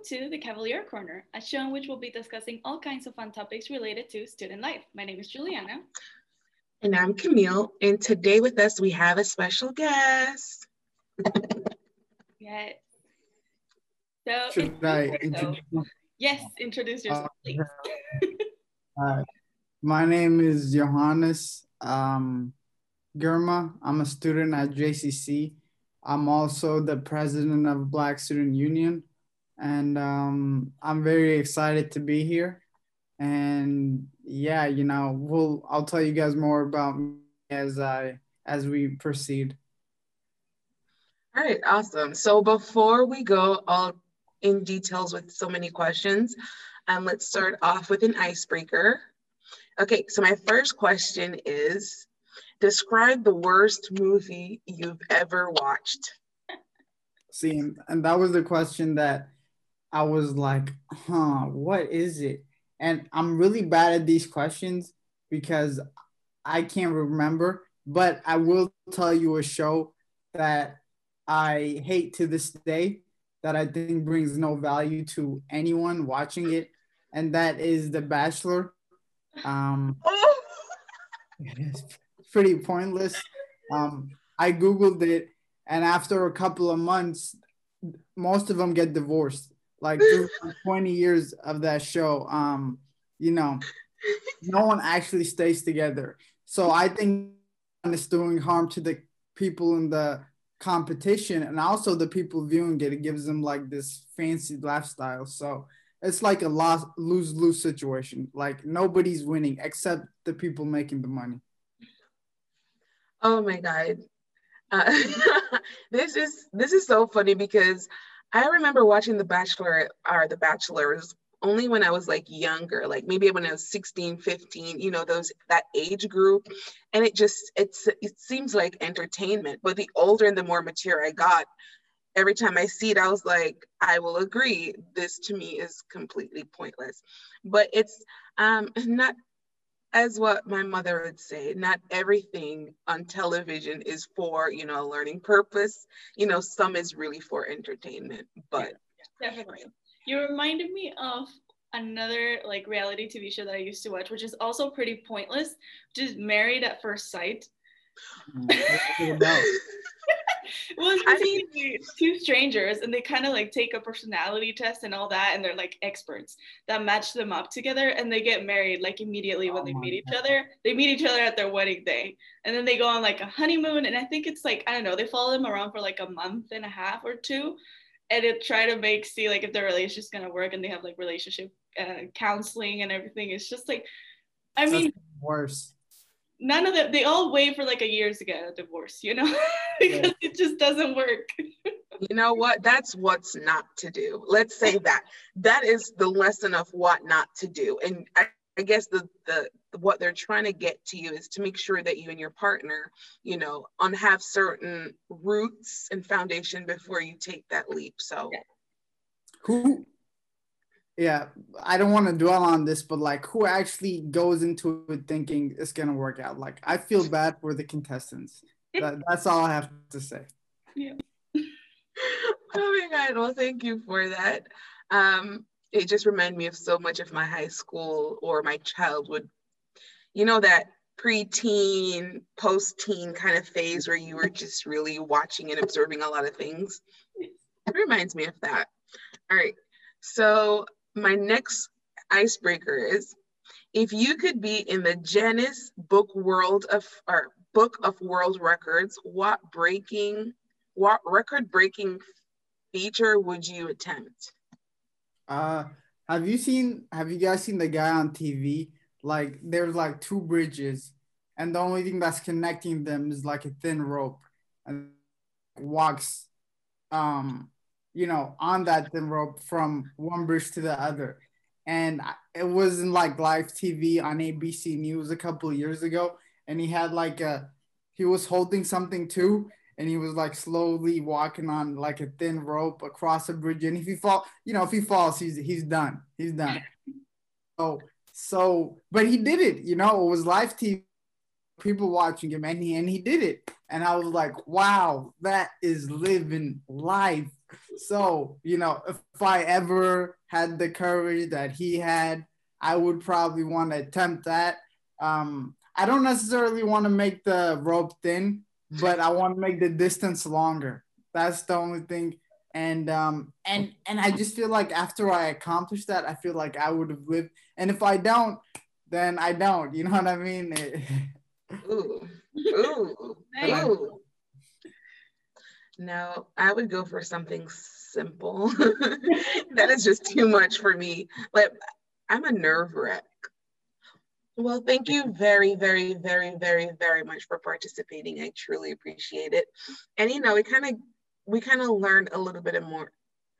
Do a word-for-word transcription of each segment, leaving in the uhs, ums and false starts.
Welcome to the Cavalier Corner, a show in which we'll be discussing all kinds of fun topics related to student life. My name is Juliana. And I'm Camille, and today with us we have a special guest. Yes. So, Should I introduce so. Yes, introduce yourself, uh, please. uh, my name is Johannes um, Germa. I'm a student at J C C. I'm also the president of Black Student Union, and um, I'm very excited to be here. And yeah, you know, we'll I'll tell you guys more about me as I as we proceed. All right, awesome. So before we go all in details with so many questions, um, let's start off with an icebreaker. Okay, so my first question is, describe the worst movie you've ever watched. See, and that was the question that I was like, huh, what is it? And I'm really bad at these questions because I can't remember, but I will tell you a show that I hate to this day that I think brings no value to anyone watching it, and that is The Bachelor. Um, it's pretty pointless. Um, I Googled it, and after a couple of months, most of them get divorced. Like twenty years of that show, um, you know, no one actually stays together. So I think it's doing harm to the people in the competition and also the people viewing it. It gives them like this fancy lifestyle. So it's like a loss, lose-lose situation. Like nobody's winning except the people making the money. Oh my God. Uh, this is this is so funny because I remember watching The Bachelor or The Bachelors only when I was like younger, like maybe when I was sixteen, fifteen, you know, those that age group. And it just, it's it seems like entertainment, but the older and the more mature I got, every time I see it, I was like, I will agree, this to me is completely pointless. But it's um, not, as what my mother would say, not everything on television is for, you know, a learning purpose. You know, some is really for entertainment, but. Yeah, definitely. You reminded me of another like reality T V show that I used to watch, which is also pretty pointless, which is Married at First Sight. Well, it's I mean, two strangers, and they kind of like take a personality test and all that, and they're like experts that match them up together, and they get married like immediately when oh they meet God. each other. They meet each other at their wedding day, and then they go on like a honeymoon, and I think it's like, I don't know, they follow them around for like a month and a half or two, and they try to make see like if their relationship's gonna work, and they have like relationship uh, counseling and everything. It's just like, I That's mean, worse. None of them, they all wait for like a year to get a divorce, you know, because it just doesn't work. You know what? That's what's not to do. Let's say that. That is the lesson of what not to do. And I, I guess the, the what they're trying to get to you is to make sure that you and your partner, you know, on have certain roots and foundation before you take that leap. So yeah. Who? Yeah, I don't want to dwell on this, but like who actually goes into it thinking it's going to work out? Like, I feel bad for the contestants. That, that's all I have to say. Yeah. Oh my God. Well, thank you for that. Um, it just reminded me of so much of my high school or my childhood, you know, that pre-teen, post-teen kind of phase where you were just really watching and observing a lot of things. It reminds me of that. All right. So, my next icebreaker is, if you could be in the Guinness Book World of or Book of World Records, what breaking, what record-breaking feature would you attempt? Uh, have you seen? Have you guys seen the guy on T V? Like, there's like two bridges, and the only thing that's connecting them is like a thin rope, and walks, um, you know, on that thin rope from one bridge to the other. And it was in like live T V on A B C News a couple of years ago. And he had like a, he was holding something too. And he was like slowly walking on like a thin rope across a bridge. And if he fall, you know, if he falls, he's, he's done, he's done. So, so, but he did it, you know, it was live T V, people watching him, and he, and he did it. And I was like, wow, that is living life. So, you know, if I ever had the courage that he had, I would probably want to attempt that. Um, I don't necessarily want to make the rope thin, but I want to make the distance longer. That's the only thing. And um, and and I just feel like after I accomplished that, I feel like I would have lived. And if I don't, then I don't. You know what I mean? Ooh, ooh, ooh. No, I would go for something simple. That is just too much for me. Like, I'm a nerve wreck. Well, thank you very, very, very, very, very much for participating. I truly appreciate it. And you know, we kind of we kind of learned a little bit more,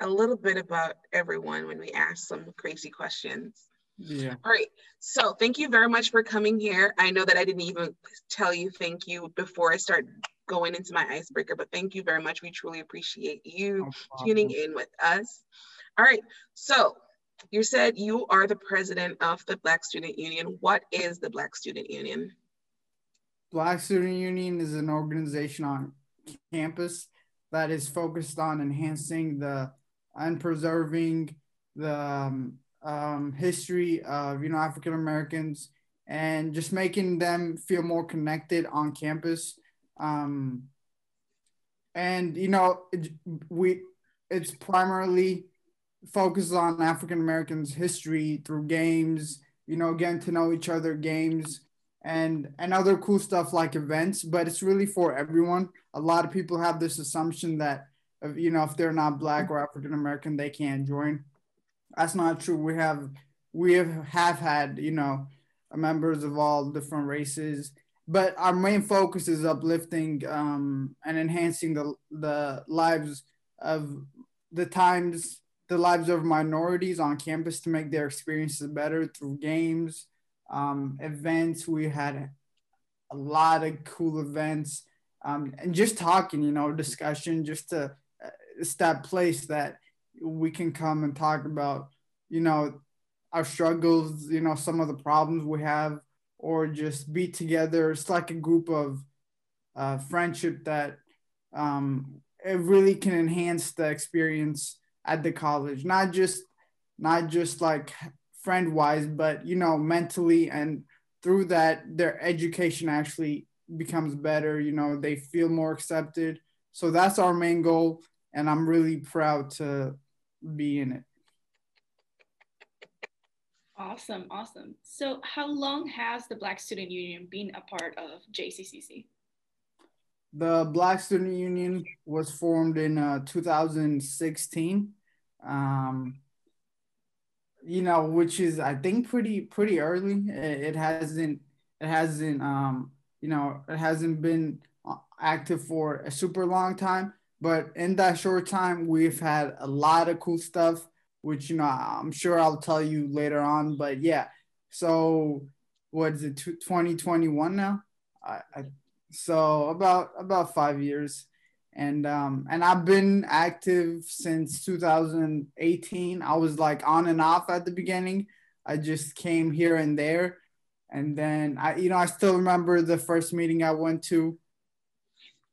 a little bit about everyone when we asked some crazy questions. Yeah. All right. So thank you very much for coming here. I know that I didn't even tell you thank you before I start going into my icebreaker, but thank you very much. We truly appreciate you no tuning in with us. All right. So you said you are the president of the Black Student Union. What is the Black Student Union? Black Student Union is an organization on campus that is focused on enhancing the and preserving the um, um, history of, you know, African Americans and just making them feel more connected on campus. Um, and, you know, it, we it's primarily focused on African Americans' history through games, you know, getting to know each other, games, and, and other cool stuff like events, but it's really for everyone. A lot of people have this assumption that, you know, if they're not Black or African American, they can't join. That's not true. We have, we have, have had, you know, members of all different races, but our main focus is uplifting um, and enhancing the, the lives of the times, the lives of minorities on campus to make their experiences better through games, um, events. We had a lot of cool events um, and just talking, you know, discussion, just to, uh, it's that place that we can come and talk about, you know, our struggles, you know, some of the problems we have, or just be together. It's like a group of uh, friendship that um, it really can enhance the experience at the college, not just, not just like friend wise, but, you know, mentally, and through that, their education actually becomes better. You know, they feel more accepted. So that's our main goal. And I'm really proud to be in it. Awesome, awesome. So how long has the Black Student Union been a part of J C C C? The Black Student Union was formed in uh, two thousand sixteen, um, you know, which is, I think, pretty pretty early. It, it hasn't, it hasn't, um, you know, it hasn't been active for a super long time. But in that short time, we've had a lot of cool stuff, which, you know, I'm sure I'll tell you later on. But yeah, so what is it, twenty twenty-one now? I, I So about about five years, and um and I've been active since two thousand eighteen. I was like on and off at the beginning. I just came here and there, and then I you know I still remember the first meeting I went to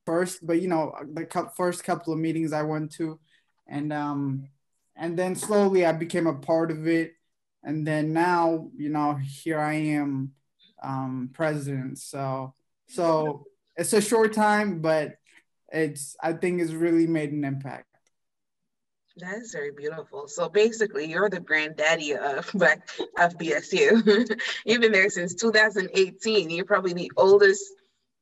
first, but you know the first couple of meetings I went to, and um and then slowly I became a part of it, and then now you know here I am, um, president. So. So it's a short time, but it's, I think it's really made an impact. That is very beautiful. So basically you're the granddaddy of Black, of B S U. You've been there since two thousand eighteen. You're probably the oldest,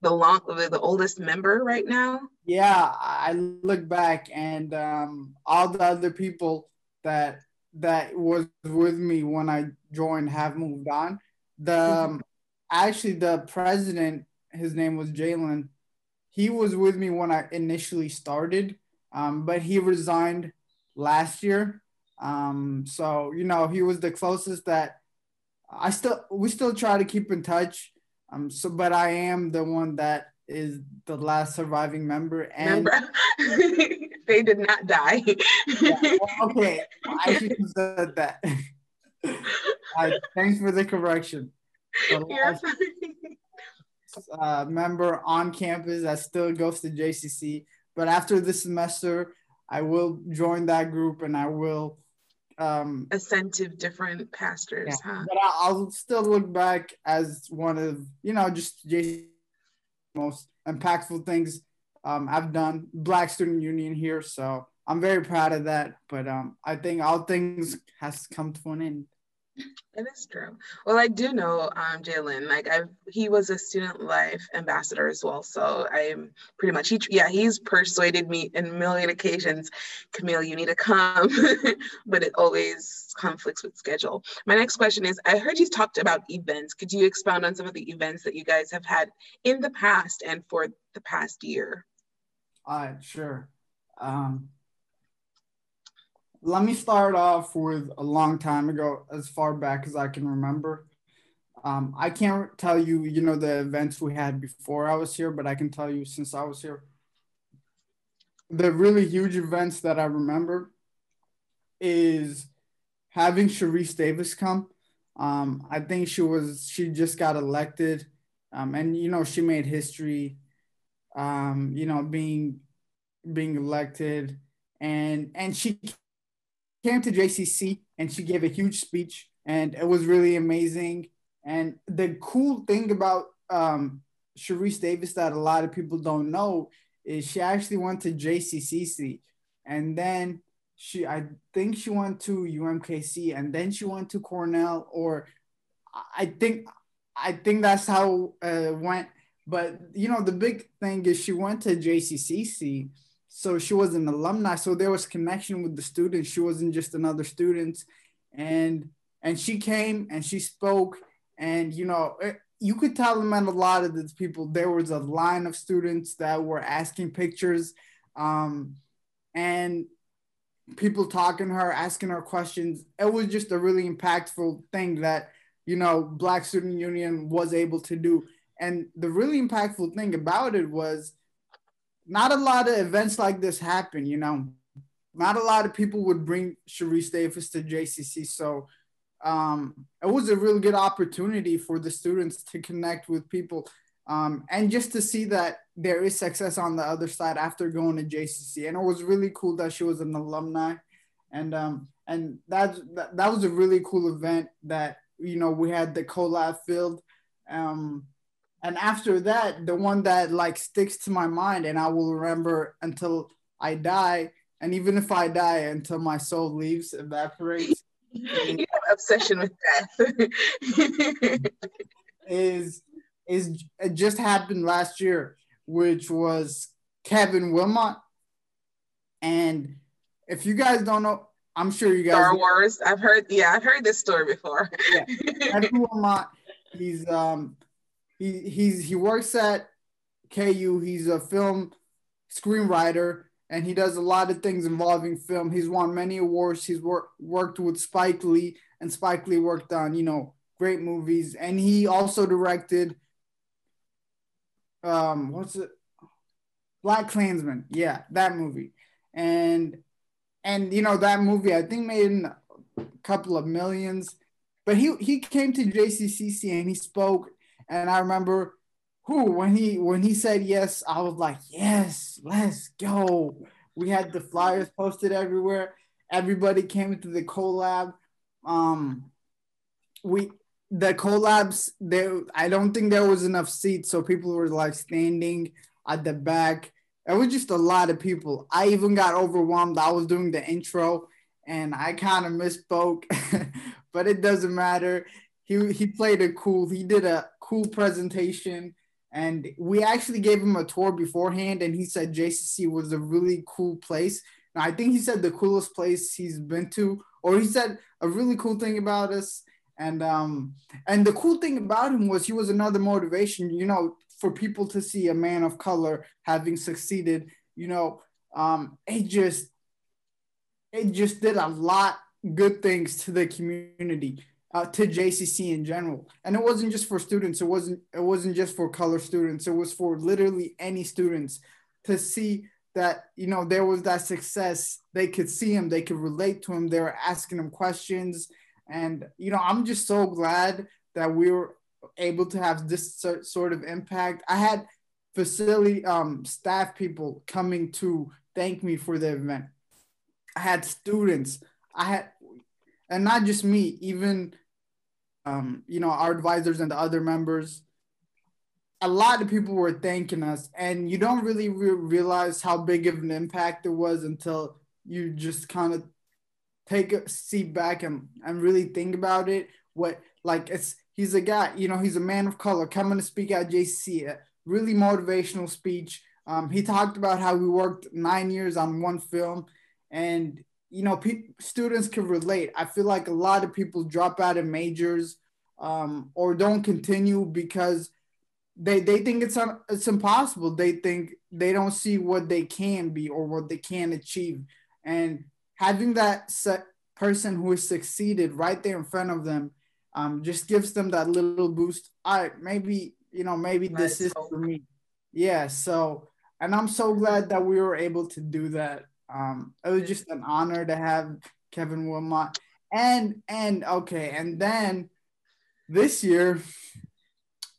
the long, the oldest member right now. Yeah, I look back and um, all the other people that, that was with me when I joined have moved on. The, um, actually the president, his name was Jalen. He was with me when I initially started, um, but he resigned last year. Um, so, you know, he was the closest that I still, we still try to keep in touch. Um, so, but I am the one that is the last surviving member. And they did not die. Yeah, well, okay, I should have said that. Right, thanks for the correction. So, yeah. Uh, member on campus that still goes to J C C, but after this semester I will join that group and I will um ascend to different pastors. Yeah. Huh? But I'll still look back as one of, you know, just J C C C most impactful things um I've done. Black Student Union here, so I'm very proud of that. But um I think all things has come to an end. That is true. Well, I do know um, Jalen. Like I, he was a student life ambassador as well. So I'm pretty much, he, yeah, he's persuaded me in a million occasions. Camille, you need to come, but it always conflicts with schedule. My next question is: I heard you talked about events. Could you expound on some of the events that you guys have had in the past and for the past year? All right, sure. Um, Let me start off with a long time ago, as far back as I can remember. Um, I can't tell you, you know, the events we had before I was here, but I can tell you since I was here, the really huge events that I remember is having Sharice Davids come. Um, I think she was, she just got elected um, and, you know, she made history, um, you know, being, being elected and, and she came to J C C and she gave a huge speech and it was really amazing. And the cool thing about um, Sharice Davids that a lot of people don't know is she actually went to J C C C and then she, I think she went to U M K C and then she went to Cornell, or I think, I think that's how it went. But you know, the big thing is she went to J C C C. So she was an alumni. So there was connection with the students. She wasn't just another student. And, and she came and she spoke and, you know, it, you could tell them and a lot of the people, there was a line of students that were asking pictures um, and people talking to her, asking her questions. It was just a really impactful thing that, you know, Black Student Union was able to do. And the really impactful thing about it was, not a lot of events like this happen, you know. Not a lot of people would bring Sharice Davids to J C C. So um, it was a really good opportunity for the students to connect with people um, and just to see that there is success on the other side after going to J C C. And it was really cool that she was an alumni. And um, and that, that, that was a really cool event that, you know, we had the collab field. Um, And after that, the one that like sticks to my mind and I will remember until I die. And even if I die, until my soul leaves, evaporates. You have an obsession with death. is, is, it just happened last year, which was Kevin Willmott. And if you guys don't know, I'm sure you guys- Star Wars, know. I've heard, yeah, I've heard this story before. Yeah. Kevin Willmott, he's, um, He, he's, he works at K U. He's a film screenwriter, and he does a lot of things involving film. He's won many awards. He's wor worked with Spike Lee, and Spike Lee worked on, you know, great movies. And he also directed, um, what's it? Black Klansman. Yeah, that movie. And, and you know, that movie, I think, made a couple of millions. But he, he came to J C C C, and he spoke. And I remember who, when he, when he said yes, I was like, yes, let's go. We had the flyers posted everywhere. Everybody came into the collab. Um, we, the collabs, they, I don't think there was enough seats. So people were like standing at the back. It was just a lot of people. I even got overwhelmed. I was doing the intro and I kind of misspoke, but it doesn't matter. He, he played a cool, he did a cool presentation, and we actually gave him a tour beforehand, and he said J C C was a really cool place. Now, I think he said the coolest place he's been to, or he said a really cool thing about us. And um, and the cool thing about him was he was another motivation, you know, for people to see a man of color having succeeded. You know, um, it just, it just did a lot of good things to the community. Uh, to J C C in general. And it wasn't just for students. It wasn't, it wasn't just for color students. It was for literally any students to see that, you know, there was that success. They could see him. They could relate to him. They were asking him questions. And, you know, I'm just so glad that we were able to have this sort of impact. I had facility um, staff people coming to thank me for the event. I had students. I had, and not just me, even, um, you know, our advisors and the other members. A lot of people were thanking us, and you don't really re- realize how big of an impact it was until you just kind of take a seat back and, and really think about it. What, like, it's, he's a guy, you know, he's a man of color coming to speak at J C C, a really motivational speech. Um, he talked about how we worked nine years on one film, and, you know, pe- students can relate. I feel like a lot of people drop out of majors um, or don't continue because They they think it's un, it's impossible. They think they don't see what they can be or what they can achieve. And having that se- person who has succeeded right there in front of them um, just gives them that little boost. All right, maybe, you know, maybe right, this is so- for me. Yeah, so, and I'm so glad that we were able to do that. Um, it was just an honor to have Kevin Willmott. And, and, okay, and then this year...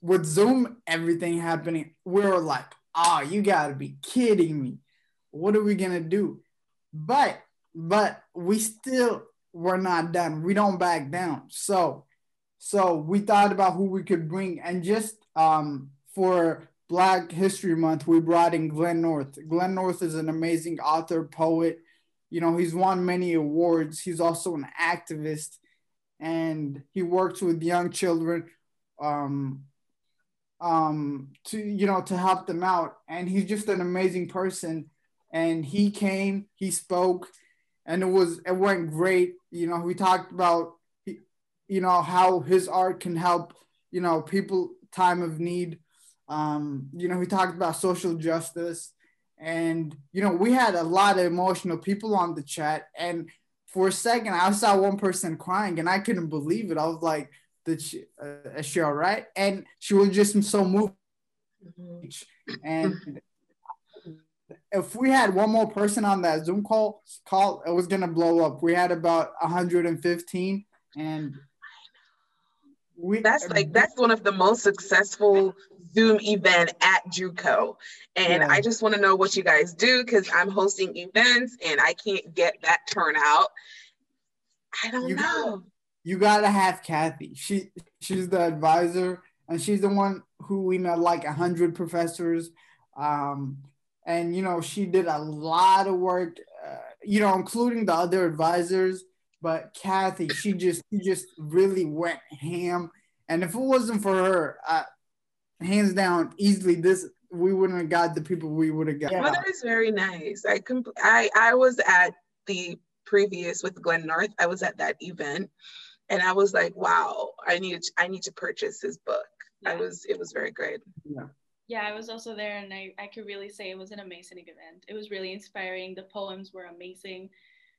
with Zoom, everything happening, we were like, oh, you gotta be kidding me. What are we gonna do? But, but we still were not done. We don't back down. So, so we thought about who we could bring. And just um, for Black History Month, we brought in Glenn North. Glenn North is an amazing author, poet. You know, he's won many awards. He's also an activist, and he works with young children. Um, um to you know to help them out, and he's just an amazing person. And he came, he spoke, and it was it went great. You know, we talked about, you know, how his art can help, you know, people time of need. Um you know, we talked about social justice, and you know, we had a lot of emotional people on the chat. And for a second I saw one person crying, and I couldn't believe it. I was like, That she, uh, is she all right? And she was just so moved. And if we had one more person on that Zoom call, call it was gonna blow up. We had about one hundred fifteen, and we. That's like that's one of the most successful Zoom event at JUCO, and yeah. I just want to know what you guys do, because I'm hosting events and I can't get that turnout. I don't you know. Can. You gotta have Kathy. She she's the advisor, and she's the one who we met like a hundred professors, um, and you know, she did a lot of work, uh, you know, including the other advisors. But Kathy, she just she just really went ham. And if it wasn't for her, uh, hands down, easily this we wouldn't have got the people we would have got. Well, that is very nice. I compl- I I was at the previous with Glenn North. I was at that event. And I was like, wow, I need to, I need to purchase his book. Yeah. I was, it was very great. Yeah, yeah, I was also there, and I, I could really say it was an amazing event. It was really inspiring. The poems were amazing.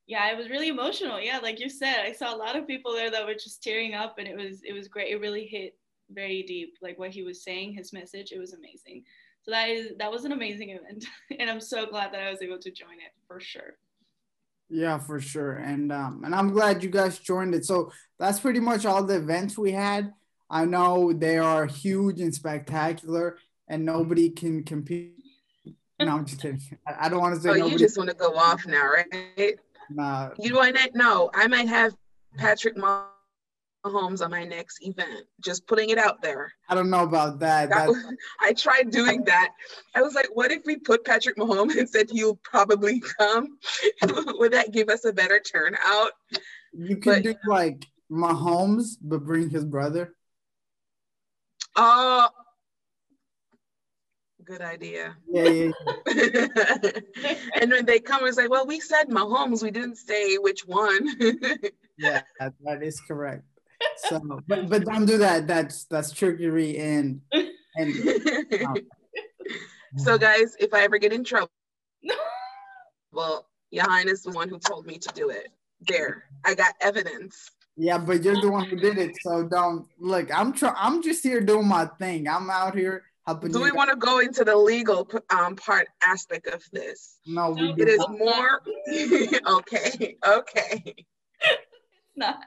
Yeah, it was really emotional. Yeah, like you said, I saw a lot of people there that were just tearing up, and it was, it was great. It really hit very deep, like what he was saying, his message. It was amazing. So that is, that was an amazing event, and I'm so glad that I was able to join it for sure. Yeah, for sure. And um, and I'm glad you guys joined it. So that's pretty much all the events we had. I know they are huge and spectacular, and nobody can compete. No, I'm just kidding. I don't want to say. Oh, nobody. You just want to go off now, right? Nah. You want to know? I might have Patrick Mahomes on my next event. Just putting it out there. I don't know about that. that was, I tried doing that. I was like, what if we put Patrick Mahomes and said he'll probably come? Would that give us a better turnout? You could do like Mahomes, but bring his brother. Oh, uh, good idea. Yeah, yeah, yeah. And when they come, it's like, well, we said Mahomes. We didn't say which one. Yeah, that, that is correct. So, but, but don't do that. That's that's trickery and and. Um, so, guys, if I ever get in trouble, well, Your Highness was the one who told me to do it. There, I got evidence. Yeah, but you're the one who did it, so don't look. I'm trying. I'm just here doing my thing. I'm out here helping. Do we want to go into the legal um part aspect of this? No, we it is not. More. okay, okay. It's not.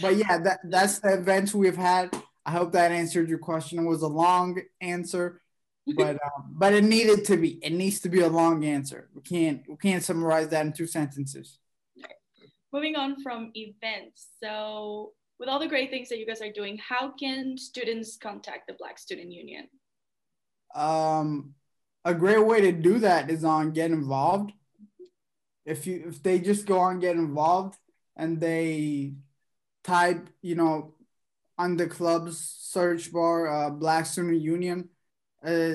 But yeah, that, that's the events we've had. I hope that answered your question. It was a long answer, But um, but it needed to be. It needs to be a long answer. We can't we can't summarize that in two sentences. Okay. Moving on from events. So with all the great things that you guys are doing, how can students contact the Black Student Union? Um, a great way to do that is on Get Involved. If you if they just go on Get Involved and they type, you know, on the club's search bar, uh, Black Student Union, Uh,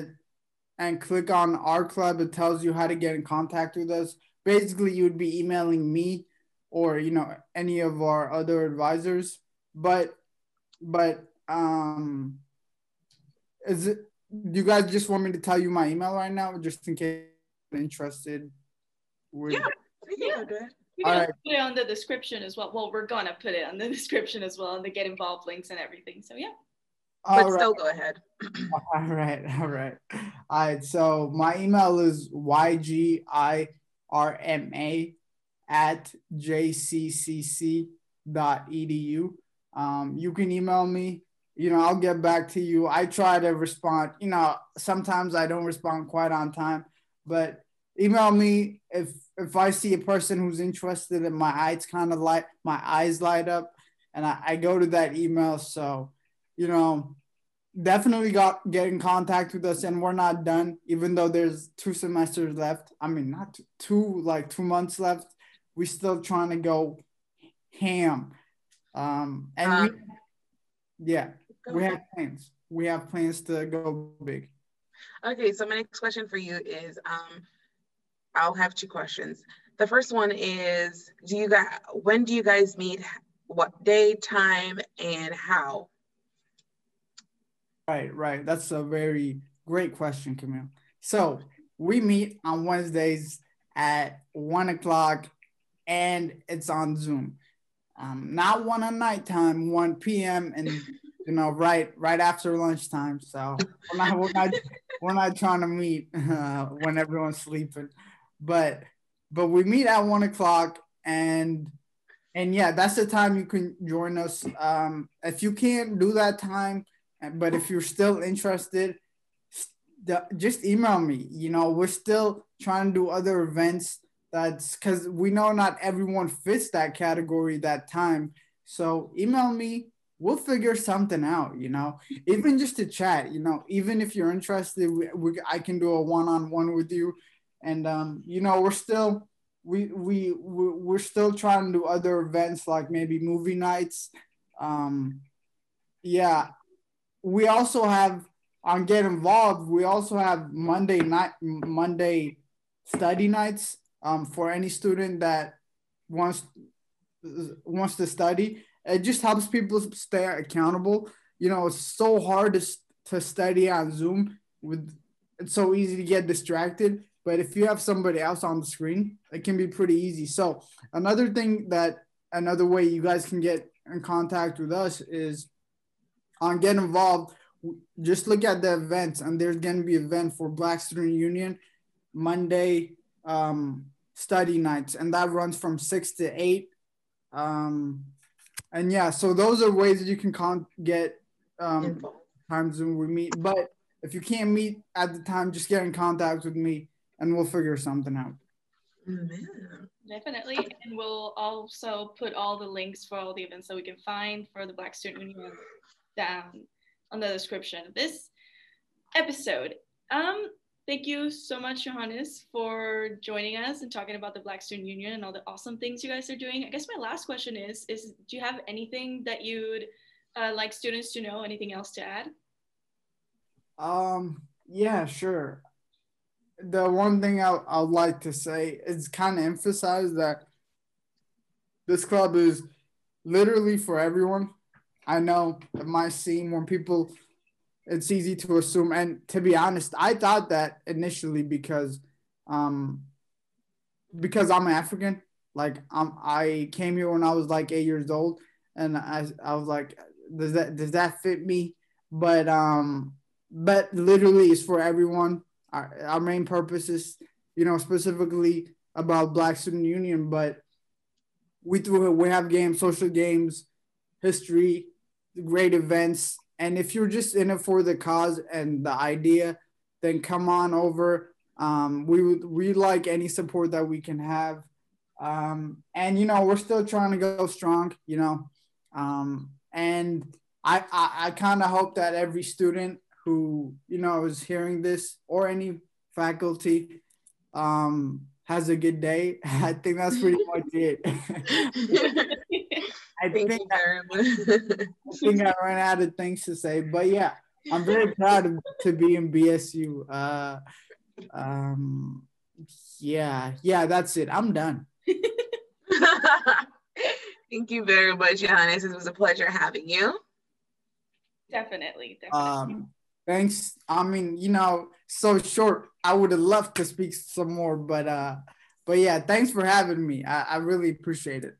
and click on our club. It tells you how to get in contact with us. Basically, you would be emailing me or, you know, any of our other advisors. But, but um, is it, you guys just want me to tell you my email right now, just in case you're interested? We're, yeah, yeah. We're gonna right. put it on the description as well. Well, we're gonna put it on the description as well, and the Get Involved links and everything. So yeah. But all still right. go ahead. all right, all right. All right, so my email is y g i r m a at j c c c dot e d u. Um, you can email me. You know, I'll get back to you. I try to respond. You know, sometimes I don't respond quite on time, but email me. If if I see a person who's interested and my eyes kind of light, my eyes light up, and I, I go to that email. So, you know, definitely got get in contact with us, and we're not done, even though there's two semesters left. I mean, not two, two like two months left. We're still trying to go ham. Um, and um, we, yeah, we have plans. We have plans to go big. Okay, so my next question for you is, um, I'll have two questions. The first one is, do you guys, when do you guys meet? What day, time, and how? Right, right. That's a very great question, Camille. So we meet on Wednesdays at one o'clock, and it's on Zoom. Um, not one at nighttime, one p m and you know, right, right after lunchtime. So we're not, we're not, we're not trying to meet uh, when everyone's sleeping, but but we meet at one o'clock, and and yeah, that's the time you can join us. Um, if you can't do that time, but if you're still interested, just email me. You know, we're still trying to do other events. That's because we know not everyone fits that category that time. So email me. We'll figure something out, you know, even just to chat, you know, even if you're interested, we, we, I can do a one-on-one with you. And, um, you know, we're still we, we, we, we're still trying to do other events, like maybe movie nights. Um, yeah. We also have on Get Involved. We also have Monday night, Monday study nights um, for any student that wants wants to study. It just helps people stay accountable. You know, it's so hard to to study on Zoom. With it's so easy to get distracted. But if you have somebody else on the screen, it can be pretty easy. So another thing that another way you guys can get in contact with us is on Get Involved. Just look at the events, and there's going to be an event for Black Student Union Monday um, study nights, and that runs from six to eight. Um, and yeah, so those are ways that you can con get um, times when we meet. But if you can't meet at the time, just get in contact with me, and we'll figure something out. Mm-hmm. Definitely, and we'll also put all the links for all the events that we can find for the Black Student Union down on the description of this episode. Um, thank you so much, Johannes, for joining us and talking about the Black Student Union and all the awesome things you guys are doing. I guess my last question is, is do you have anything that you'd uh, like students to know, anything else to add? Um, yeah, sure. The one thing I, I'd like to say is kind of emphasize that this club is literally for everyone. I know it might seem when people, it's easy to assume. And to be honest, I thought that initially because, um, because I'm African. Like I'm, I came here when I was like eight years old, and I, I was like, does that does that fit me? But um, but literally, it's for everyone. Our, our main purpose is, you know, specifically about Black Student Union, but we do we have games, social games, history, great events. And if you're just in it for the cause and the idea then come on over. Um, we would we like any support that we can have. Um, and, you know, we're still trying to go strong, you know. Um, and I, I, I kind of hope that every student who, you know, is hearing this or any faculty um, has a good day. I think that's pretty much it. I, think I, I think I ran out of things to say, but yeah, I'm very proud of, to be in B S U. Uh, um, yeah, yeah, that's it. I'm done. Thank you very much, Johannes. It was a pleasure having you. Definitely, definitely. Um, thanks. I mean, you know, so short. I would have loved to speak some more, but uh, but yeah, thanks for having me. I, I really appreciate it.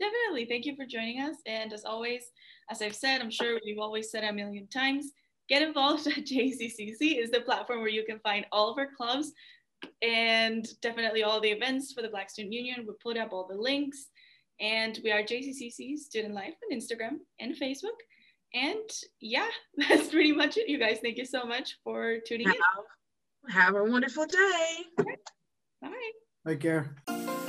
Definitely. Thank you for joining us. And as always, as I've said, I'm sure we've always said a million times, Get Involved at J C C C is the platform where you can find all of our clubs and definitely all the events for the Black Student Union. We put up all the links, and we are J C C C Student Life on Instagram and Facebook. And yeah, that's pretty much it, you guys. Thank you so much for tuning in. Have a wonderful day. All right. Bye. Take care.